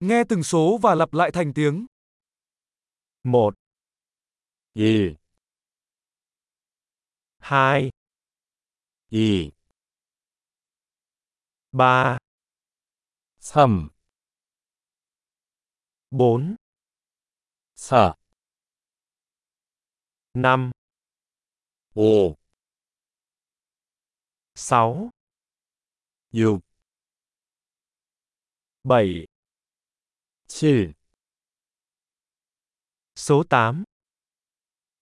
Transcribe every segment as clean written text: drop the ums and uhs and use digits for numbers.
Nghe từng số và lặp lại thành tiếng. 1 2 2 2 3 3 4 4 5 5 6 6 7 7 Số 8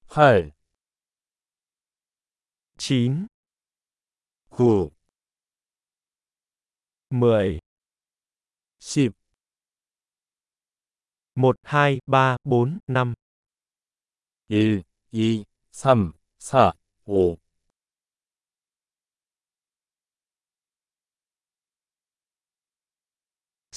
8 9 9 10 10 1 2 3 4 5 1 2 3 4 5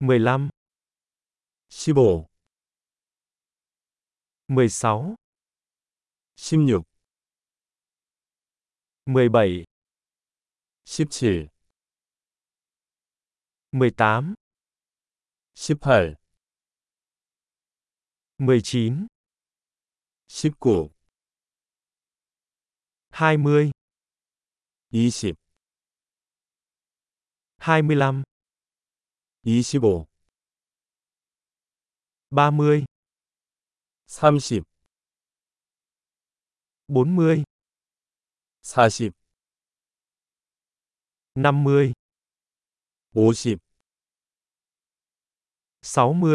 15 15 16 16 17 17 18 18 19 19 20 20 25 25 30 30 40 40 50 50 60 60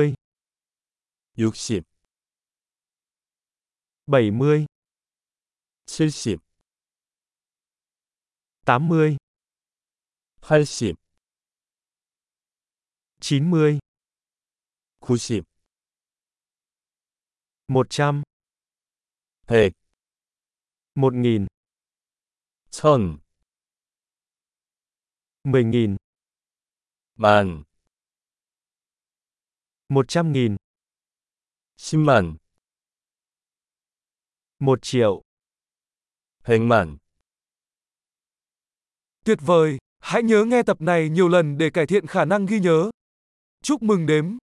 70 70 80 80 90 90 100 100 1000 1000 10000 10,000 100,000 10,000 1 triệu 100,000 Tuyệt vời! Hãy nhớ nghe tập này nhiều lần để cải thiện khả năng ghi nhớ. Chúc mừng đếm!